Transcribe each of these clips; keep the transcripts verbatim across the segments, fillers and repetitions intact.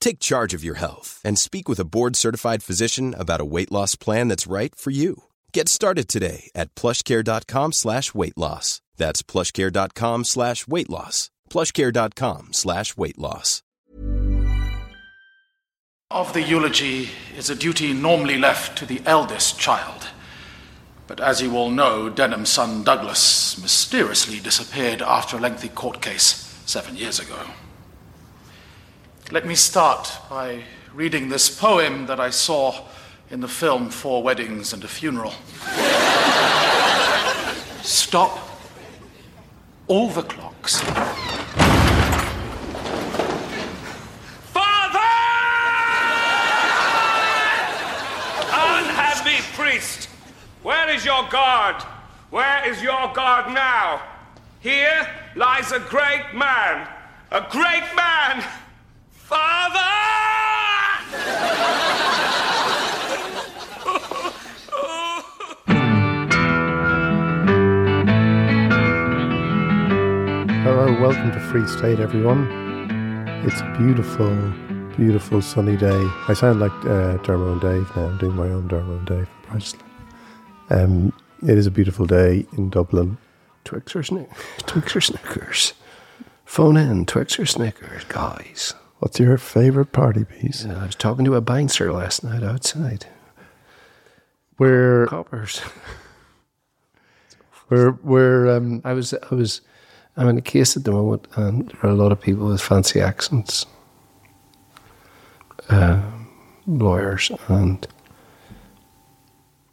Take charge of your health and speak with a board-certified physician about a weight loss plan that's right for you. Get started today at plushcare.com slash weight loss. That's plushcare.com slash weight loss. plushcare.com slash weight loss. Of the eulogy is a duty normally left to the eldest child. But as you all know, Denham's son Douglas mysteriously disappeared after a lengthy court case seven years ago. Let me start by reading this poem that I saw in the film Four Weddings and a Funeral. Stop all the clocks. Father! Unhappy priest, where is your God? Where is your God now? Here lies a great man, a great man! Father! Hello, welcome to Free State, everyone. It's a beautiful, beautiful sunny day. I sound like uh, Dermo and Dave now. I'm doing my own Dermo and Dave impression. Um, it is a beautiful day in Dublin. Twix or Snickers? Twix or Snickers? Phone in, Twix or Snickers, guys. What's your favourite party piece? Yeah, I was talking to a bouncer last night outside. We're Coppers. we're we're. Um, I was I was. I'm in a case at the moment, and there are a lot of people with fancy accents, uh, lawyers, and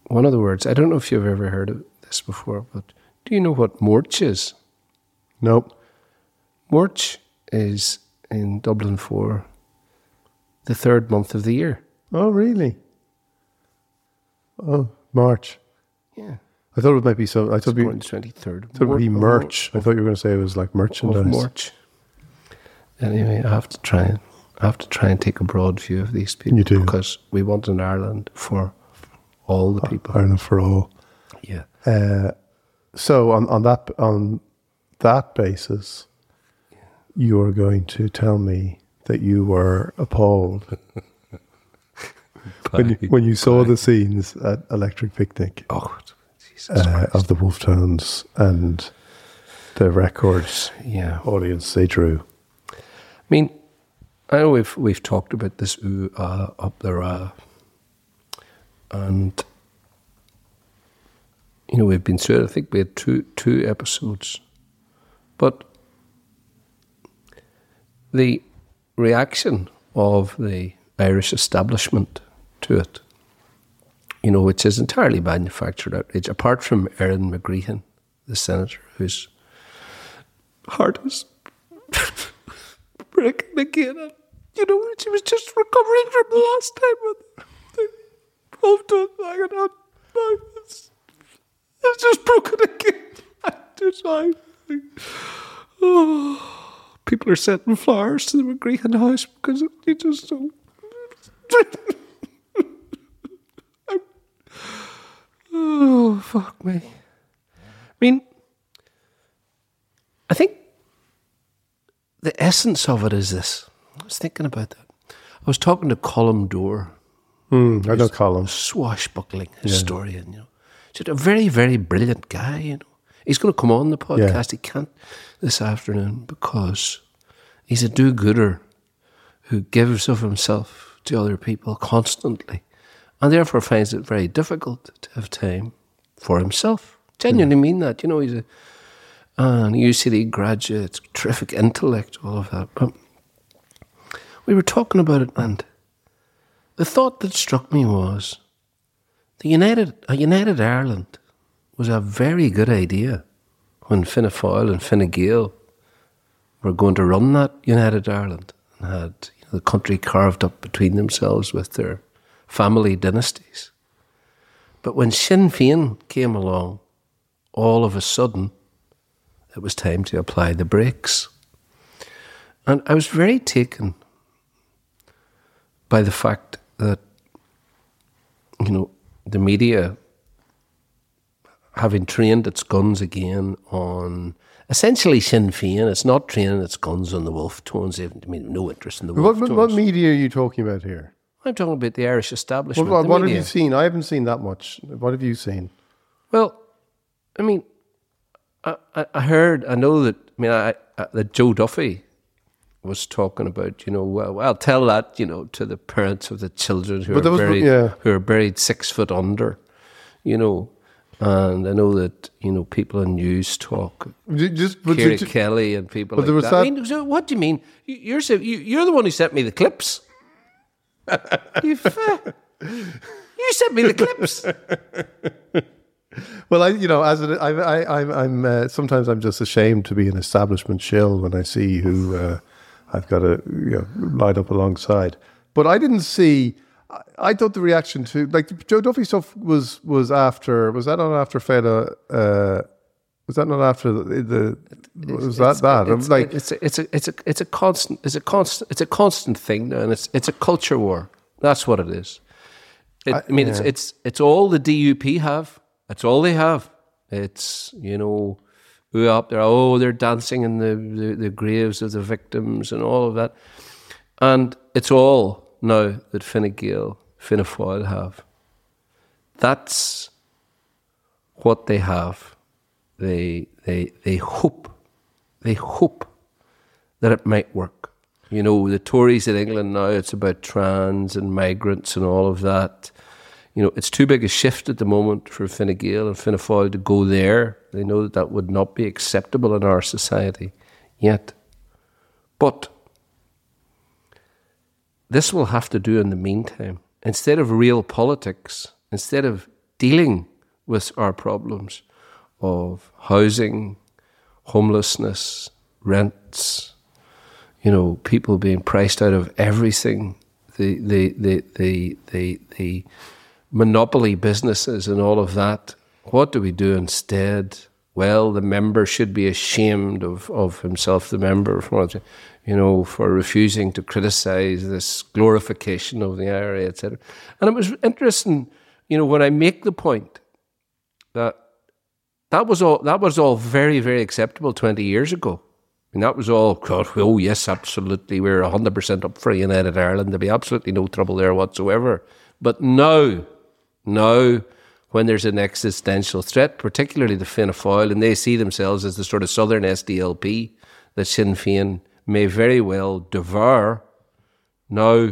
one of the words. I don't know if you've ever heard of this before, but do you know what morch is? Nope. Morch is. In Dublin for the third month of the year. Oh, really? Oh, March. Yeah. I thought it might be so. I thought it was the twenty-third. Thought it would be merch. I thought you were going to say it was like merchandise. March. Anyway, I have to try and I have to try and take a broad view of these people. You do, because we want an Ireland for all the people. Ireland for all. Yeah. Uh, so on, on that on that basis. You are going to tell me that you were appalled when you, when you saw the scenes at Electric Picnic oh, uh, of the Wolfe Tones and the records yeah. audience they drew. I mean, I know we've we've talked about this ooh ah uh, up there ah, uh, and you know we've been through. I think we had two two episodes, but. The reaction of the Irish establishment to it, you know, which is entirely manufactured outrage, apart from Erin McGreehan, the senator, whose heart was breaking again. And, you know, she was just recovering from the last time when they both done like an it's, it's just broken again. I'm too sorry. Oh. People are sending flowers to the McGreehan house because they just don't. Oh, fuck me. I mean, I think the essence of it is this. I was thinking about that. I was talking to Colm Dorr. Mm, I know Colm. Swashbuckling historian, yeah. You know. Just a very, very brilliant guy, you know. He's going to come on the podcast. Yeah. He can't this afternoon because he's a do-gooder who gives of himself to other people constantly and therefore finds it very difficult to have time for himself. Genuinely mm. mean that. You know, he's a an U C D graduate, terrific intellect, all of that. But we were talking about it, and the thought that struck me was the United, a United Ireland was a very good idea when Fianna Fáil and Fine Gael were going to run that United Ireland and had, you know, the country carved up between themselves with their family dynasties. But when Sinn Féin came along, all of a sudden, it was time to apply the brakes. And I was very taken by the fact that, you know, the media, having trained its guns again on essentially Sinn Féin, it's not training its guns on the Wolfe Tones. I mean, no interest in the Wolfe what, Tones. What media are you talking about here? I'm talking about the Irish establishment. Well, well, what media. Have you seen? I haven't seen that much. What have you seen? Well, I mean, I, I heard, I know that, I mean, I, I, that Joe Duffy was talking about, you know, well, I'll tell that, you know, to the parents of the children who, are, was, buried, yeah. who are buried six foot under, you know. And I know that, you know, people on Newstalk, Keira Kelly and people like that. that. I mean, so what do you mean? You're, you're the one who sent me the clips. you, uh, you sent me the clips. Well, I, you know, as it, I, I, I, I'm, uh, sometimes I'm just ashamed to be an establishment shill when I see who uh, I've got to, you know, line up alongside. But I didn't see. I, I thought the reaction to like Joe Duffy stuff was was after. Was that not after Fela? Uh, was that not after the? the was it's, that that? It's, like it's a, it's a it's a it's a constant it's a constant it's a constant thing now, and it's it's a culture war. That's what it is. It, I, I mean, yeah. it's it's it's all the D U P have. That's all they have. It's, you know, who up there? Oh, they're dancing in the, the, the graves of the victims and all of that. And it's all now that Fine Gael, Fianna Fáil have. That's what they have. They they they hope, they hope that it might work. You know, the Tories in England now, it's about trans and migrants and all of that. You know, it's too big a shift at the moment for Fine Gael and Fianna Fáil to go there. They know that that would not be acceptable in our society yet. But this will have to do in the meantime. Instead of real politics, instead of dealing with our problems of housing, homelessness, rents, you know, people being priced out of everything, the the the the the, the monopoly businesses and all of that. What do we do instead? Well, the member should be ashamed of, of himself, the member, you know, for refusing to criticise this glorification of the I R A, et cetera. And it was interesting, you know, when I make the point that that was all that was all very, very acceptable twenty years ago. I mean, that was all, God, oh yes, absolutely, we're one hundred percent up for United Ireland. There'd be absolutely no trouble there whatsoever. But now, now, when there's an existential threat, particularly the Fianna Fáil, and they see themselves as the sort of southern S D L P that Sinn Féin may very well devour, now,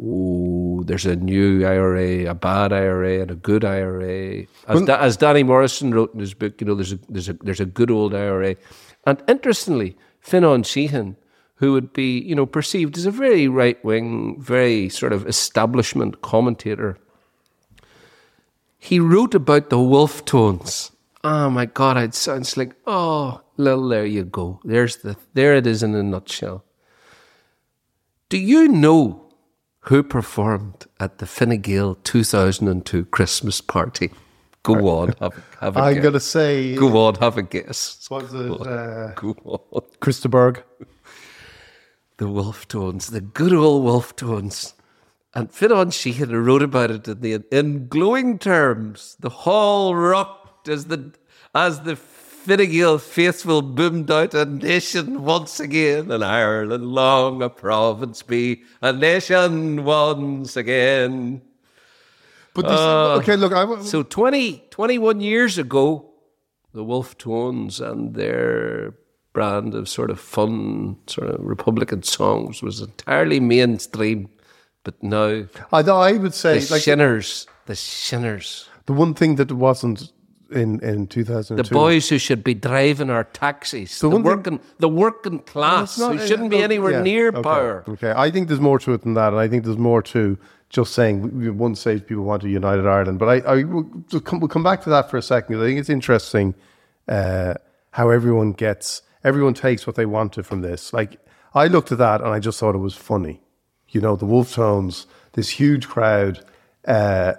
oh, there's a new I R A, a bad I R A, and a good I R A. As, well, da- as Danny Morrison wrote in his book, you know, there's a there's a there's a good old I R A, and interestingly, Finian Shehan, who would be, you know, perceived as a very right-wing, very sort of establishment commentator. He wrote about the Wolfe Tones. Oh my God, it sounds like, oh, Lil, there you go. There's the, there it is in a nutshell. Do you know who performed at the Fine Gael two thousand two Christmas party? Go on, have a, have a I'm guess. I'm going to say... Go on, have a guess. Was it... On, uh, go on. Christaberg. The Wolfe Tones, the good old Wolfe Tones. And Finian Shehan wrote about it in, the, in glowing terms. The hall rocked as the as the Fine Gael faithful boomed out, "A nation once again, and Ireland long a province be, a nation once again." But this, uh, okay, look, I so twenty, twenty-one years ago, the Wolfe Tones and their brand of sort of fun, sort of Republican songs was entirely mainstream But now, I, I would say the like, sinners, the sinners. The one thing that wasn't in in two thousand two, the boys who should be driving our taxis, the, the working thing, the working class, well, not, who shouldn't uh, be anywhere yeah, near okay, power. Okay, I think there's more to it than that, and I think there's more to just saying at one stage people want to united Ireland. But I, I we'll come, we'll come back to that for a second. I think it's interesting uh, how everyone gets, everyone takes what they wanted from this. Like, I looked at that and I just thought it was funny. You know, the Wolfe Tones, this huge crowd uh,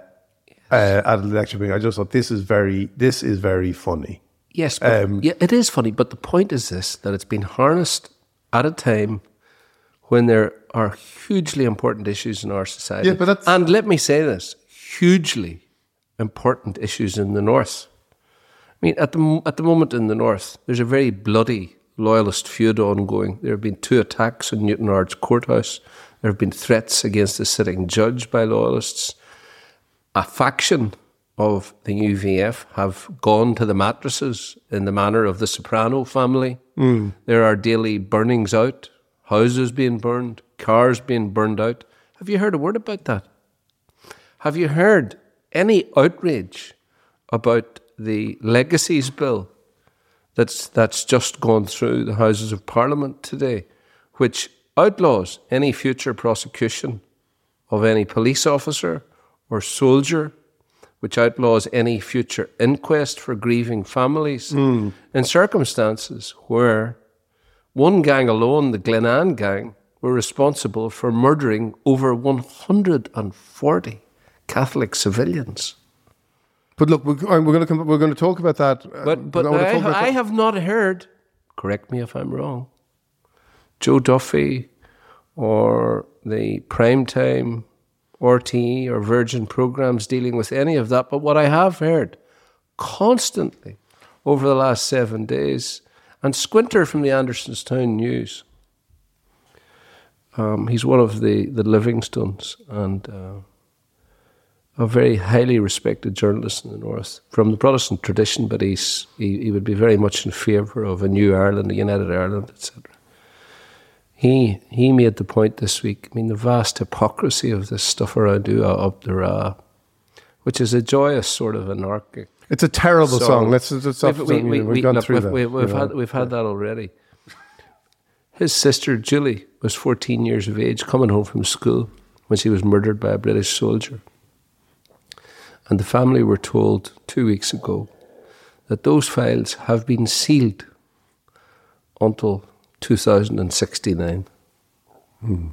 yes. uh, at an electric picnic. I just thought this is very, this is very funny. Yes, but um, yeah, it is funny. But the point is this: that it's been harnessed at a time when there are hugely important issues in our society. Yeah, but that's, and let me say this: hugely important issues in the north. I mean, at the at the moment in the north, there's a very bloody loyalist feud ongoing. There have been two attacks in Newtownards courthouse. There have been threats against a sitting judge by loyalists. A faction of the U V F have gone to the mattresses in the manner of the Soprano family. Mm. There are daily burnings out, houses being burned, cars being burned out. Have you heard a word about that? Have you heard any outrage about the Legacies Bill that's that's just gone through the Houses of Parliament today, which outlaws any future prosecution of any police officer or soldier, which outlaws any future inquest for grieving families mm. in circumstances where one gang alone, the Glenann gang, were responsible for murdering over one hundred forty Catholic civilians. But look, we're, we're going to come, we're going to talk about that. But, but I, I, have, about I have not heard, correct me if I'm wrong, Joe Duffy or the primetime R T E or Virgin programmes dealing with any of that. But what I have heard constantly over the last seven days, and Squinter from the Andersonstown News, um, he's one of the, the Livingstones and uh, a very highly respected journalist in the North from the Protestant tradition, but he's, he, he would be very much in favour of a new Ireland, a united Ireland, et cetera. He he made the point this week, I mean, the vast hypocrisy of this stuff around Ua Up the Ra, which is a joyous sort of anarchic. It's a terrible song. song. Let's, let's we, we, we, we've we, gone look, through we've, that. We've, we've, had, we've had that already. His sister, Julie, was fourteen years of age, coming home from school when she was murdered by a British soldier. And the family were told two weeks ago that those files have been sealed until two thousand sixty-nine, hmm.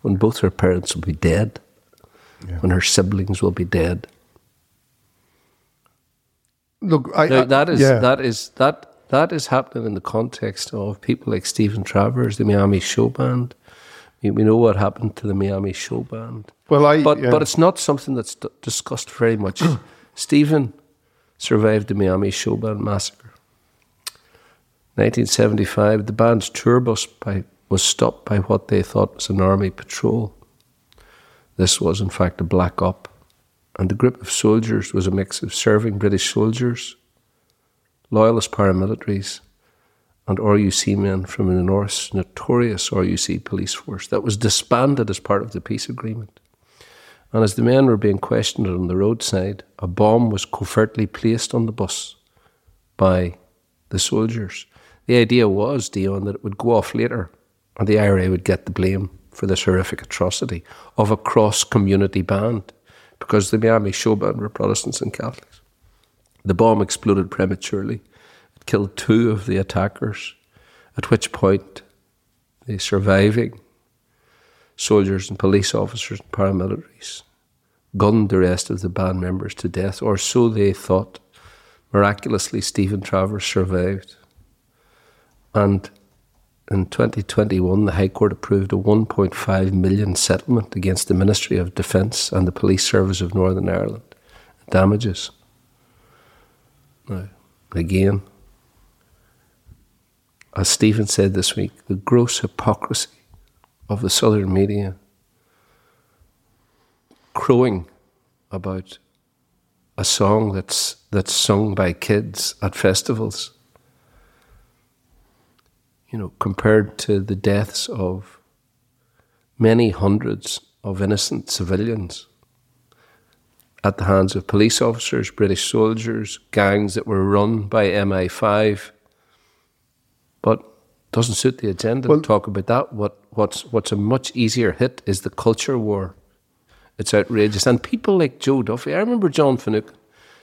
when both her parents will be dead, yeah. when her siblings will be dead. Look, I, now, I, that is yeah. that is that that is happening in the context of people like Stephen Travers, the Miami Show Band. We, we know what happened to the Miami Show Band. Well, I but yeah. but it's not something that's d- discussed very much. Stephen survived the Miami Show Band massacre. nineteen seventy-five, the band's tour bus by, was stopped by what they thought was an army patrol. This was, in fact, a black op, and the group of soldiers was a mix of serving British soldiers, loyalist paramilitaries, and R U C men from the North's notorious R U C police force that was disbanded as part of the peace agreement. And as the men were being questioned on the roadside, a bomb was covertly placed on the bus by the soldiers. The idea was, Dion, that it would go off later and the I R A would get the blame for this horrific atrocity of a cross-community band, because the Miami Show Band were Protestants and Catholics. The bomb exploded prematurely. It killed two of the attackers, at which point the surviving soldiers and police officers and paramilitaries gunned the rest of the band members to death, or so they thought. Miraculously, Stephen Travers survived. And in twenty twenty-one, the High Court approved a one point five million pounds settlement against the Ministry of Defence and the Police Service of Northern Ireland. Damages. Now, again, as Stephen said this week, the gross hypocrisy of the Southern media crowing about a song that's that's sung by kids at festivals, you know, compared to the deaths of many hundreds of innocent civilians at the hands of police officers, British soldiers, gangs that were run by M I five. But doesn't suit the agenda well, to talk about that. What what's what's a much easier hit is the culture war. It's outrageous. And people like Joe Duffy, I remember John Finucane,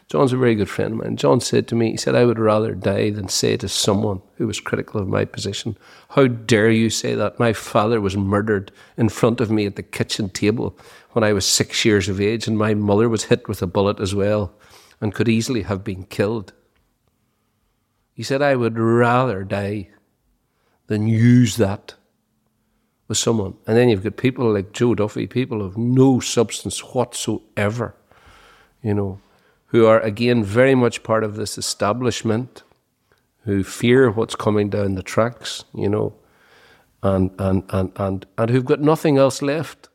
John's a very good friend of mine. John said to me, he said, I would rather die than say to someone who was critical of my position, how dare you say that? My father was murdered in front of me at the kitchen table when I was six years of age, and my mother was hit with a bullet as well and could easily have been killed. He said, I would rather die than use that with someone. And then you've got people like Joe Duffy, people of no substance whatsoever, you know, who are, again, very much part of this establishment, who fear what's coming down the tracks, you know, and and and and, and who've got nothing else left.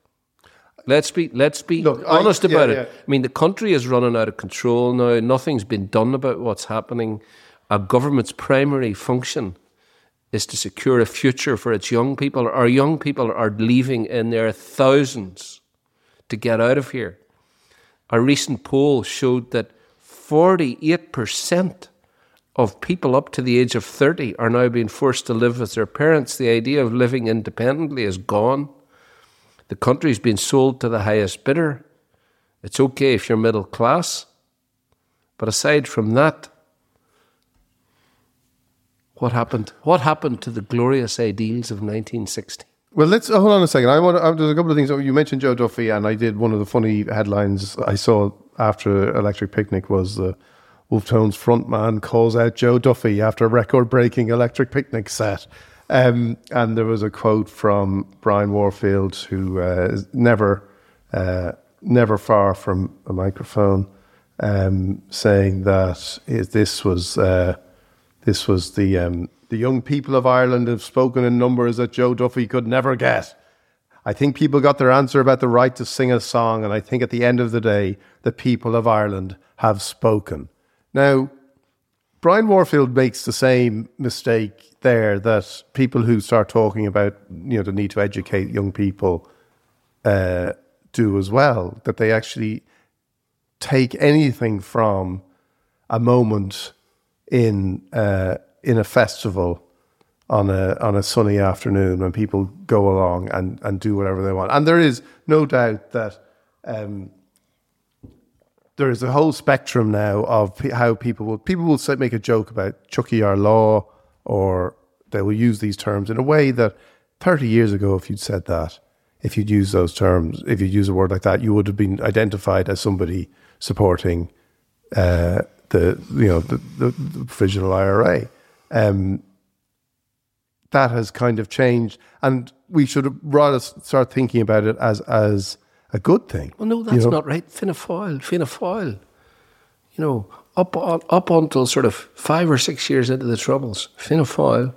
Let's be let's be Look, honest I, about yeah, it. Yeah. I mean, the country is running out of control now. Nothing's been done about what's happening. A government's primary function is to secure a future for its young people. Our young people are leaving in their thousands to get out of here. A recent poll showed that forty-eight percent of people up to the age of thirty are now being forced to live with their parents. The idea of living independently is gone. The country's been sold to the highest bidder. It's okay if you're middle class. But aside from that, what happened? What happened to the glorious ideals of nineteen sixty? Well, let's hold on a second. I want. To, I, there's a couple of things. You mentioned Joe Duffy, and I did one of the funny headlines I saw after Electric Picnic was uh, Wolfe Tones frontman calls out Joe Duffy after record-breaking Electric Picnic set, um, and there was a quote from Brian Warfield, who uh, is never, uh, never far from a microphone, um, saying that this was uh, this was the. Um, The young people of Ireland have spoken in numbers that Joe Duffy could never get. I think people got their answer about the right to sing a song, and I think at the end of the day, the people of Ireland have spoken. Now, Brian Warfield makes the same mistake there, that people who start talking about, you know, the need to educate young people uh, do as well, that they actually take anything from a moment in... Uh, in a festival on a on a sunny afternoon when people go along and, and do whatever they want. And there is no doubt that um, there is a whole spectrum now of p- how people will... People will say, make a joke about Chucky or law, or they will use these terms in a way that thirty years ago, if you'd said that, if you'd used those terms, if you'd used a word like that, you would have been identified as somebody supporting uh, the, you know, the, the, the provisional I R A. Um, that has kind of changed, and we should rather start thinking about it as as a good thing. Well, no, that's you know? not right. Fianna Fáil, Fianna Fáil. You know, up on, up until sort of five or six years into the Troubles, Fianna Fáil,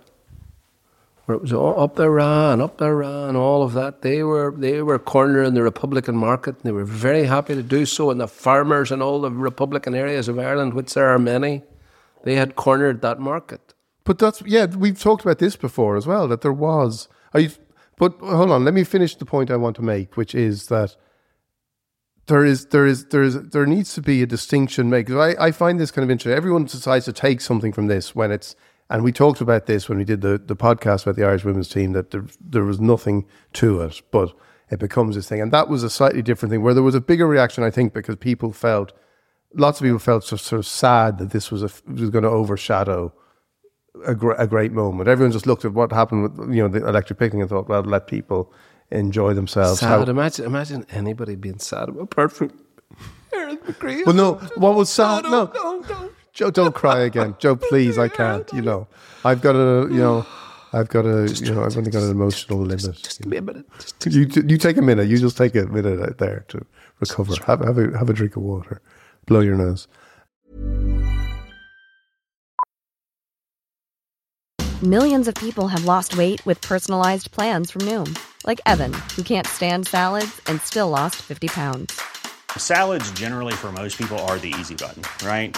where it was all up the Rán, up the Rán, all of that. They were they were cornering the Republican market, and they were very happy to do so. And the farmers in all the Republican areas of Ireland, which there are many, they had cornered that market. But that's, yeah, we've talked about this before as well, that there was, I, but hold on, let me finish the point I want to make, which is that there is, there is, there is, there needs to be a distinction made. I, I find this kind of interesting. Everyone decides to take something from this when it's, and we talked about this when we did the, the podcast about the Irish women's team, that there, there was nothing to it, but it becomes this thing. And that was a slightly different thing where there was a bigger reaction, I think, because people felt, lots of people felt so, sort of sad that this was, a, was going to overshadow A, gr- a great moment. Everyone just looked at what happened with, you know, the Electric Picnic and thought, well, let people enjoy themselves. Sad. How- imagine, imagine anybody being sad about, apart from Erin McGreehan. Well, no, what was sad? No, no, no, no. Joe, don't cry again, Joe. Please, I can't. You know, I've got a, you know, I've got a, you know, I've only got an emotional limit. Just, just a minute. Just, just, you, you take a minute. You just take a minute out there to recover. Have, have a, have a drink of water. Blow your nose. Millions of people have lost weight with personalized plans from Noom. Like Evan, who can't stand salads and still lost fifty pounds. Salads generally for most people are the easy button, right?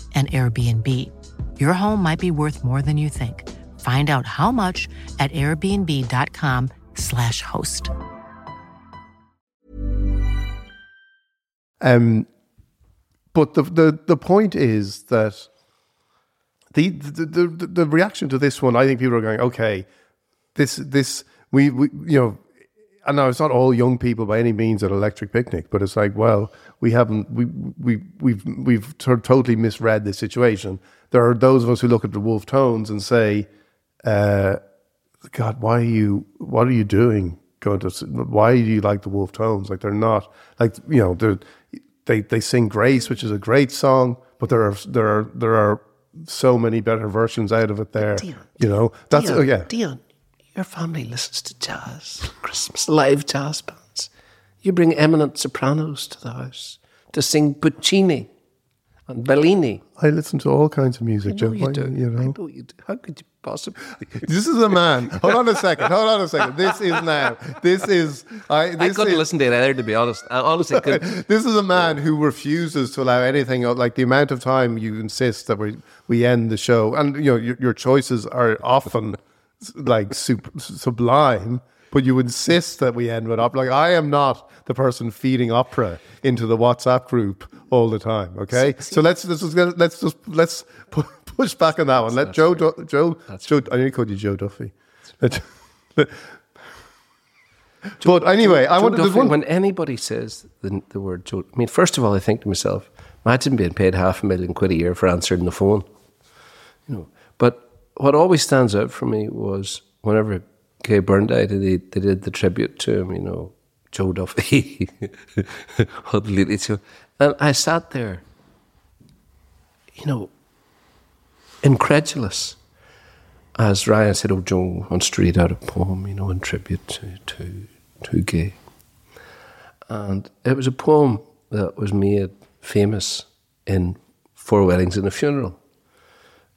an Airbnb. Your home might be worth more than you think. Find out how much at airbnb.com slash host. Um, but the, the the point is that the the, the the reaction to this one, I think people are going, okay, this this we, we you know. And now it's not all young people by any means at Electric Picnic, but it's like, well, we haven't, we we we've we've t- totally misread this situation. There are those of us who look at the Wolfe Tones and say, uh, "God, why are you? What are you doing? Going to? Why do you like the Wolfe Tones? Like they're not like you know they they they sing Grace, which is a great song, but there are there are there are so many better versions out of it. There, Dion, you know, that's Dion, oh, yeah, Dion. Your family listens to jazz, Christmas, live jazz bands. You bring eminent sopranos to the house to sing Puccini and Bellini. I listen to all kinds of music, Joe. I know you do. You know. I know you do. How could you possibly? This is a man. Hold on a second. Hold on a second. This is now. This is... I, this I couldn't is, listen to it either, to be honest. I honestly couldn't. This is a man who refuses to allow anything. Like the amount of time you insist that we, we end the show. And, you know, your, your choices are often... like super, sublime, but you insist that we end with opera. Like, I am not the person feeding opera into the WhatsApp group all the time. Okay, see, so let's let's just let's just let's push back on that one. Let Joe du- Joe that's Joe. I nearly called you Joe Duffy. Let, let, Joe, but anyway, Joe, I want to. When anybody says the, the word Joe, I mean, first of all, I think to myself, imagine being paid half a million quid a year for answering the phone. You know, but. What always stands out for me was whenever Gay Byrne died, they, they did the tribute to him, you know, Joe Duffy. And I sat there, you know, incredulous. As Ryan said, oh, Joe wants to read out a poem, you know, in tribute to, to, to Gay. And it was a poem that was made famous in Four Weddings and a Funeral.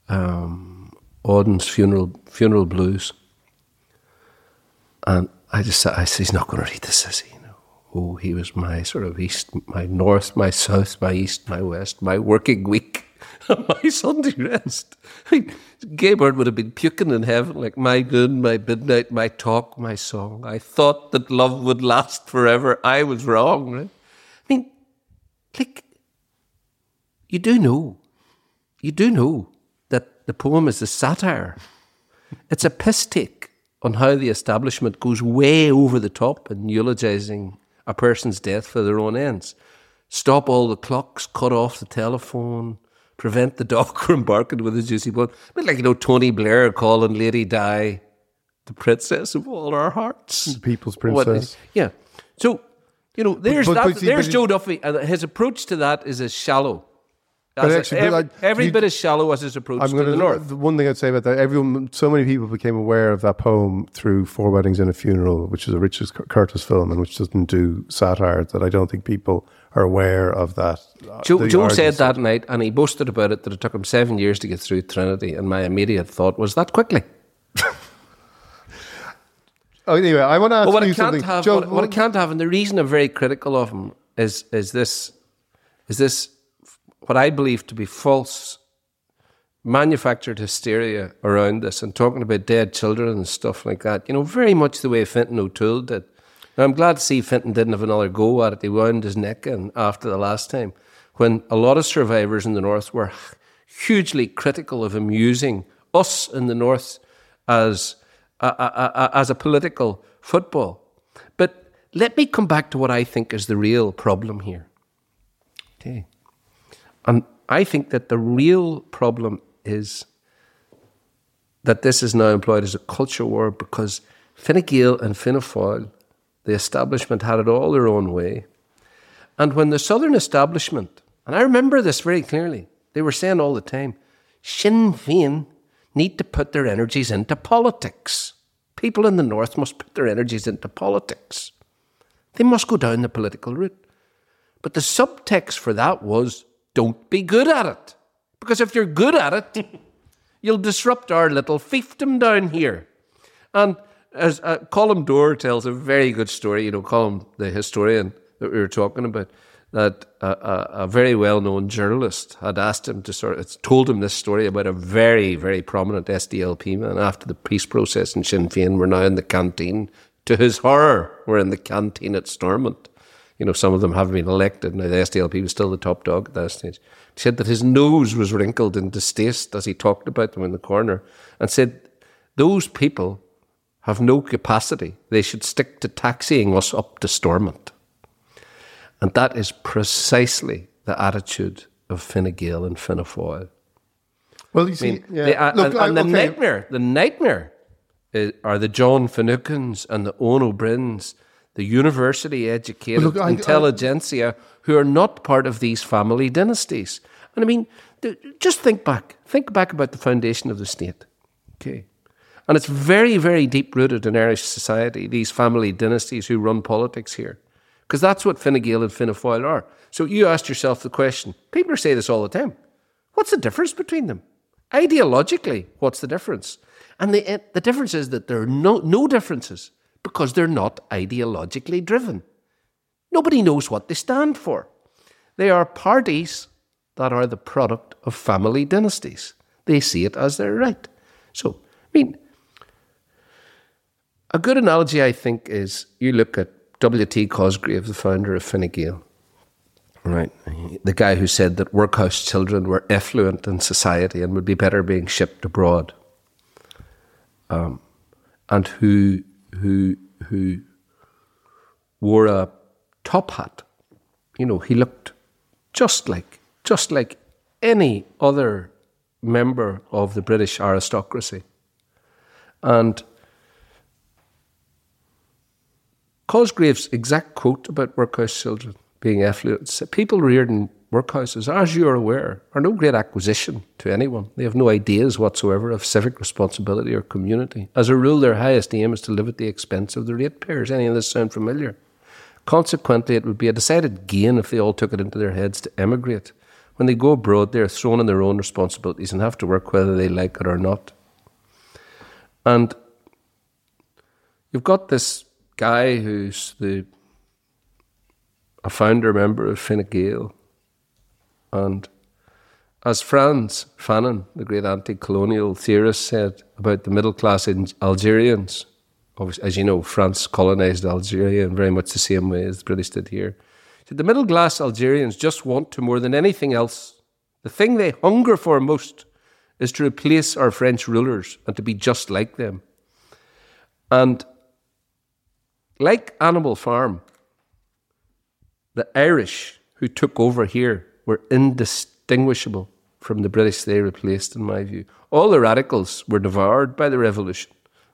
Um... Auden's funeral funeral blues, and I just said, I said, he's not going to read this, is he? You know, oh, he was my sort of east, my north, my south, my east, my west, my working week, and my Sunday rest. I mean, Gay Byrne would have been puking in heaven, like my noon, my midnight, my talk, my song. I thought that love would last forever. I was wrong. Right? I mean, like, you do know, you do know. The poem is a satire. It's a piss take on how the establishment goes way over the top in eulogising a person's death for their own ends. Stop all the clocks, cut off the telephone, prevent the dog from barking with a juicy bone. I mean, like, you know, Tony Blair calling Lady Di the princess of all our hearts. People's princess. What, yeah. So, you know, there's, but, but, that, but, there's but, Joe Duffy. And his approach to that is as shallow. But actually, every but I, every you, bit as shallow as his approach I'm to gonna, the north. The one thing I'd say about that, everyone, so many people became aware of that poem through Four Weddings and a Funeral, which is a Richard Curtis film and which doesn't do satire, that I don't think people are aware of that. Joe, Joe said that night, and he boasted about it, that it took him seven years to get through Trinity, and my immediate thought was that quickly. Oh, anyway, I want to ask well, you something. Have, Joe, what, what I can't have, and the reason I'm very critical of him, is is this... is this... what I believe to be false manufactured hysteria around this and talking about dead children and stuff like that, you know, very much the way Fintan O'Toole did. Now, I'm glad to see Fintan didn't have another go at it. He wound his neck in after the last time, when a lot of survivors in the North were hugely critical of him using us in the North as a, a, a, as a political football. But let me come back to what I think is the real problem here. Okay. And I think that the real problem is that this is now employed as a culture war because Fine Gael and Fianna Fáil, the establishment, had it all their own way. And when the Southern establishment, and I remember this very clearly, they were saying all the time, Sinn Féin need to put their energies into politics. People in the North must put their energies into politics. They must go down the political route. But the subtext for that was, don't be good at it. Because if you're good at it, you'll disrupt our little fiefdom down here. And as uh, Colm Dorr tells a very good story, you know, Colm, the historian that we were talking about, that a, a, a very well-known journalist had asked him to sort of, told him this story about a very, very prominent S D L P man after the peace process in Sinn Féin. We're now in the canteen. To his horror, we're in the canteen at Stormont. You know, some of them have been elected. Now, the S D L P was still the top dog at that stage. He said that his nose was wrinkled and distaste as he talked about them in the corner, and said, those people have no capacity. They should stick to taxiing us up to Stormont. And that is precisely the attitude of Fine Gael and Fianna Fáil. Well, you see, I mean, yeah. they, uh, Look, and, I, and the okay. nightmare, the nightmare is, are the John Finucanes and the Owen O'Briens, the university-educated Look, I, intelligentsia I, I, who are not part of these family dynasties. And I mean, th- just think back. Think back about the foundation of the state. Okay. And it's very, very deep-rooted in Irish society, these family dynasties who run politics here. Because that's what Fine Gael and Fianna Fáil are. So you asked yourself the question, people say this all the time, what's the difference between them? Ideologically, what's the difference? And the the difference is that there are no, no differences because they're not ideologically driven. Nobody knows what they stand for. They are parties that are the product of family dynasties. They see it as their right. So, I mean, a good analogy, I think, is you look at W T Cosgrave, the founder of Fine Gael, right? The guy who said that workhouse children were effluent in society and would be better being shipped abroad, um, and who who who wore a top hat. You know, he looked just like just like any other member of the British aristocracy, and Cosgrave's exact quote about workhouse children being affluent, people reared in workhouses, as you are aware, are no great acquisition to anyone. They have no ideas whatsoever of civic responsibility or community. As a rule, their highest aim is to live at the expense of the ratepayers. Any of this sound familiar? Consequently, it would be a decided gain if they all took it into their heads to emigrate. When they go abroad, they are thrown on their own responsibilities and have to work whether they like it or not. And you've got this guy who's the a founder member of Fine Gael, and as Franz Fanon, the great anti-colonial theorist, said about the middle-class Algerians, as you know, France colonized Algeria in very much the same way as the British did here, said the middle-class Algerians just want to, more than anything else, the thing they hunger for most is to replace our French rulers and to be just like them. And like Animal Farm, the Irish who took over here were indistinguishable from the British they replaced, in my view. All the radicals were devoured by the revolution.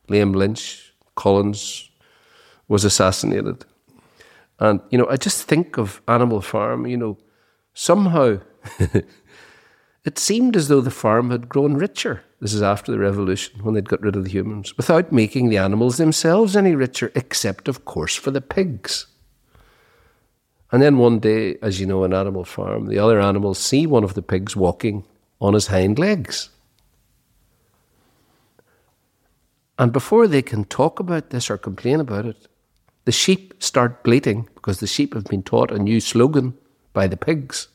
Liam Lynch, Collins was assassinated. And, you know, I just think of Animal Farm, you know, somehow it seemed as though the farm had grown richer. This is after the revolution, when they'd got rid of the humans, without making the animals themselves any richer, except, of course, for the pigs. And then one day, as you know, in Animal Farm, the other animals see one of the pigs walking on his hind legs. And before they can talk about this or complain about it, the sheep start bleating, because the sheep have been taught a new slogan by the pigs.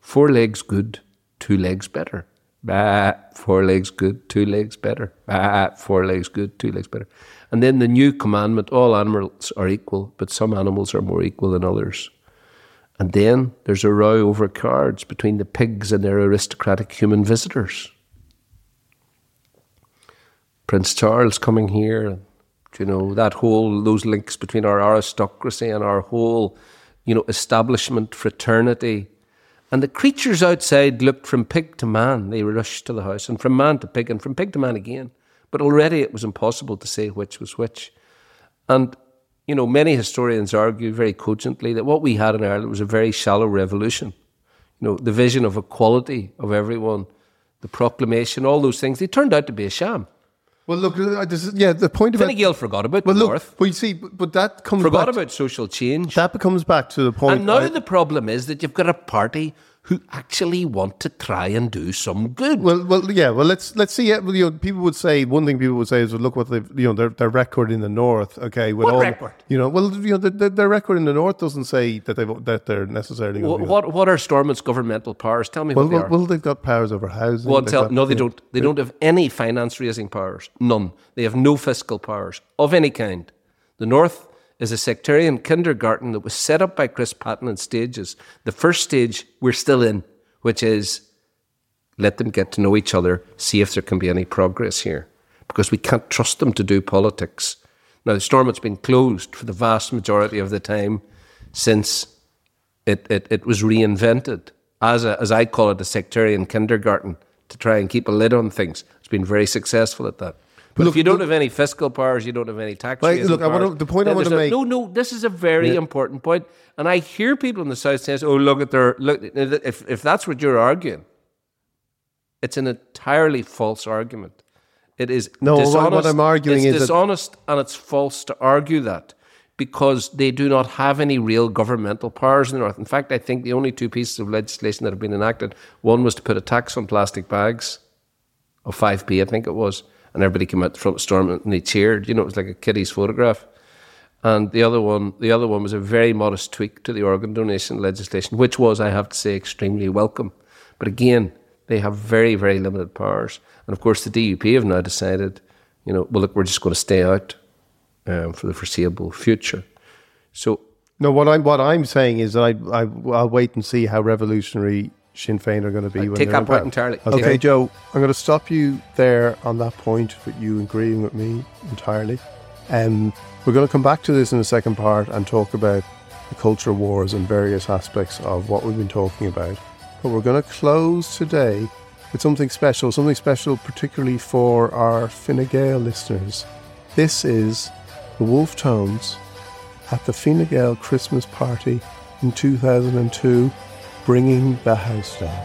Four legs good, two legs better. Bah, four legs good, two legs better. Bah, four legs good, two legs better. And then the new commandment, all animals are equal, but some animals are more equal than others. And then there's a row over cards between the pigs and their aristocratic human visitors. Prince Charles coming here, you know, that whole, those links between our aristocracy and our whole, you know, establishment, fraternity. And the creatures outside looked from pig to man. They rushed to the house, and from man to pig, and from pig to man again. But already it was impossible to say which was which. And, you know, many historians argue very cogently that what we had in Ireland was a very shallow revolution. You know, the vision of equality of everyone, the proclamation, all those things, they turned out to be a sham. Well, look, yeah, the point about... Fine Gael forgot about well, the look, North. Well, you see, but that comes forgot back... Forgot about social change. That comes back to the point... And now I, the problem is that you've got a party who actually want to try and do some good. Well, well, yeah, well, let's let's see. You know, people would say, one thing people would say is, well, look what they've, you know, their, their record in the North, okay... With what all, record? You know, well, you know, their, their record in the North doesn't say that, they've, that they're necessarily... Well, what what are Stormont's governmental powers? Tell me well, what they well, are. Well, they've got powers over housing. Well, tell, got, no, they yeah, don't. They yeah. don't have any finance-raising powers. None. They have no fiscal powers of any kind. The North is a sectarian kindergarten that was set up by Chris Patton in stages. The first stage we're still in, which is let them get to know each other, see if there can be any progress here, because we can't trust them to do politics. Now, the Stormont's been closed for the vast majority of the time since it, it, it was reinvented as a, as I call it, a sectarian kindergarten to try and keep a lid on things. It's been very successful at that. But look, if you don't look, have any fiscal powers, you don't have any tax right, look, powers. I want to, the point I want to a, make... No, no, this is a very yeah. important point. And I hear people in the South say, oh, look at their... Look, if, if that's what you're arguing, it's an entirely false argument. It is no, dishonest. What I'm arguing it's is... It's dishonest that, and it's false to argue that, because they do not have any real governmental powers in the North. In fact, I think the only two pieces of legislation that have been enacted, one was to put a tax on plastic bags of five p, I think it was, and everybody came out the front of Stormont and they cheered. You know, it was like a kiddie's photograph. And the other one, the other one was a very modest tweak to the organ donation legislation, which was, I have to say, extremely welcome. But again, they have very, very limited powers. And of course, the D U P have now decided, you know, well, look, we're just going to stay out um, for the foreseeable future. So no, what I'm what I'm saying is that I, I I'll wait and see how revolutionary Sinn Féin are going to be. I'll when take that point entirely. Okay, okay, Joe, I'm going to stop you there on that point, but you agreeing with me entirely. Um, we're going to come back to this in the second part and talk about the culture wars and various aspects of what we've been talking about. But we're going to close today with something special, something special particularly for our Fine Gael listeners. This is the Wolfe Tones at the Fine Gael Christmas party in two thousand two. Bringing the house down.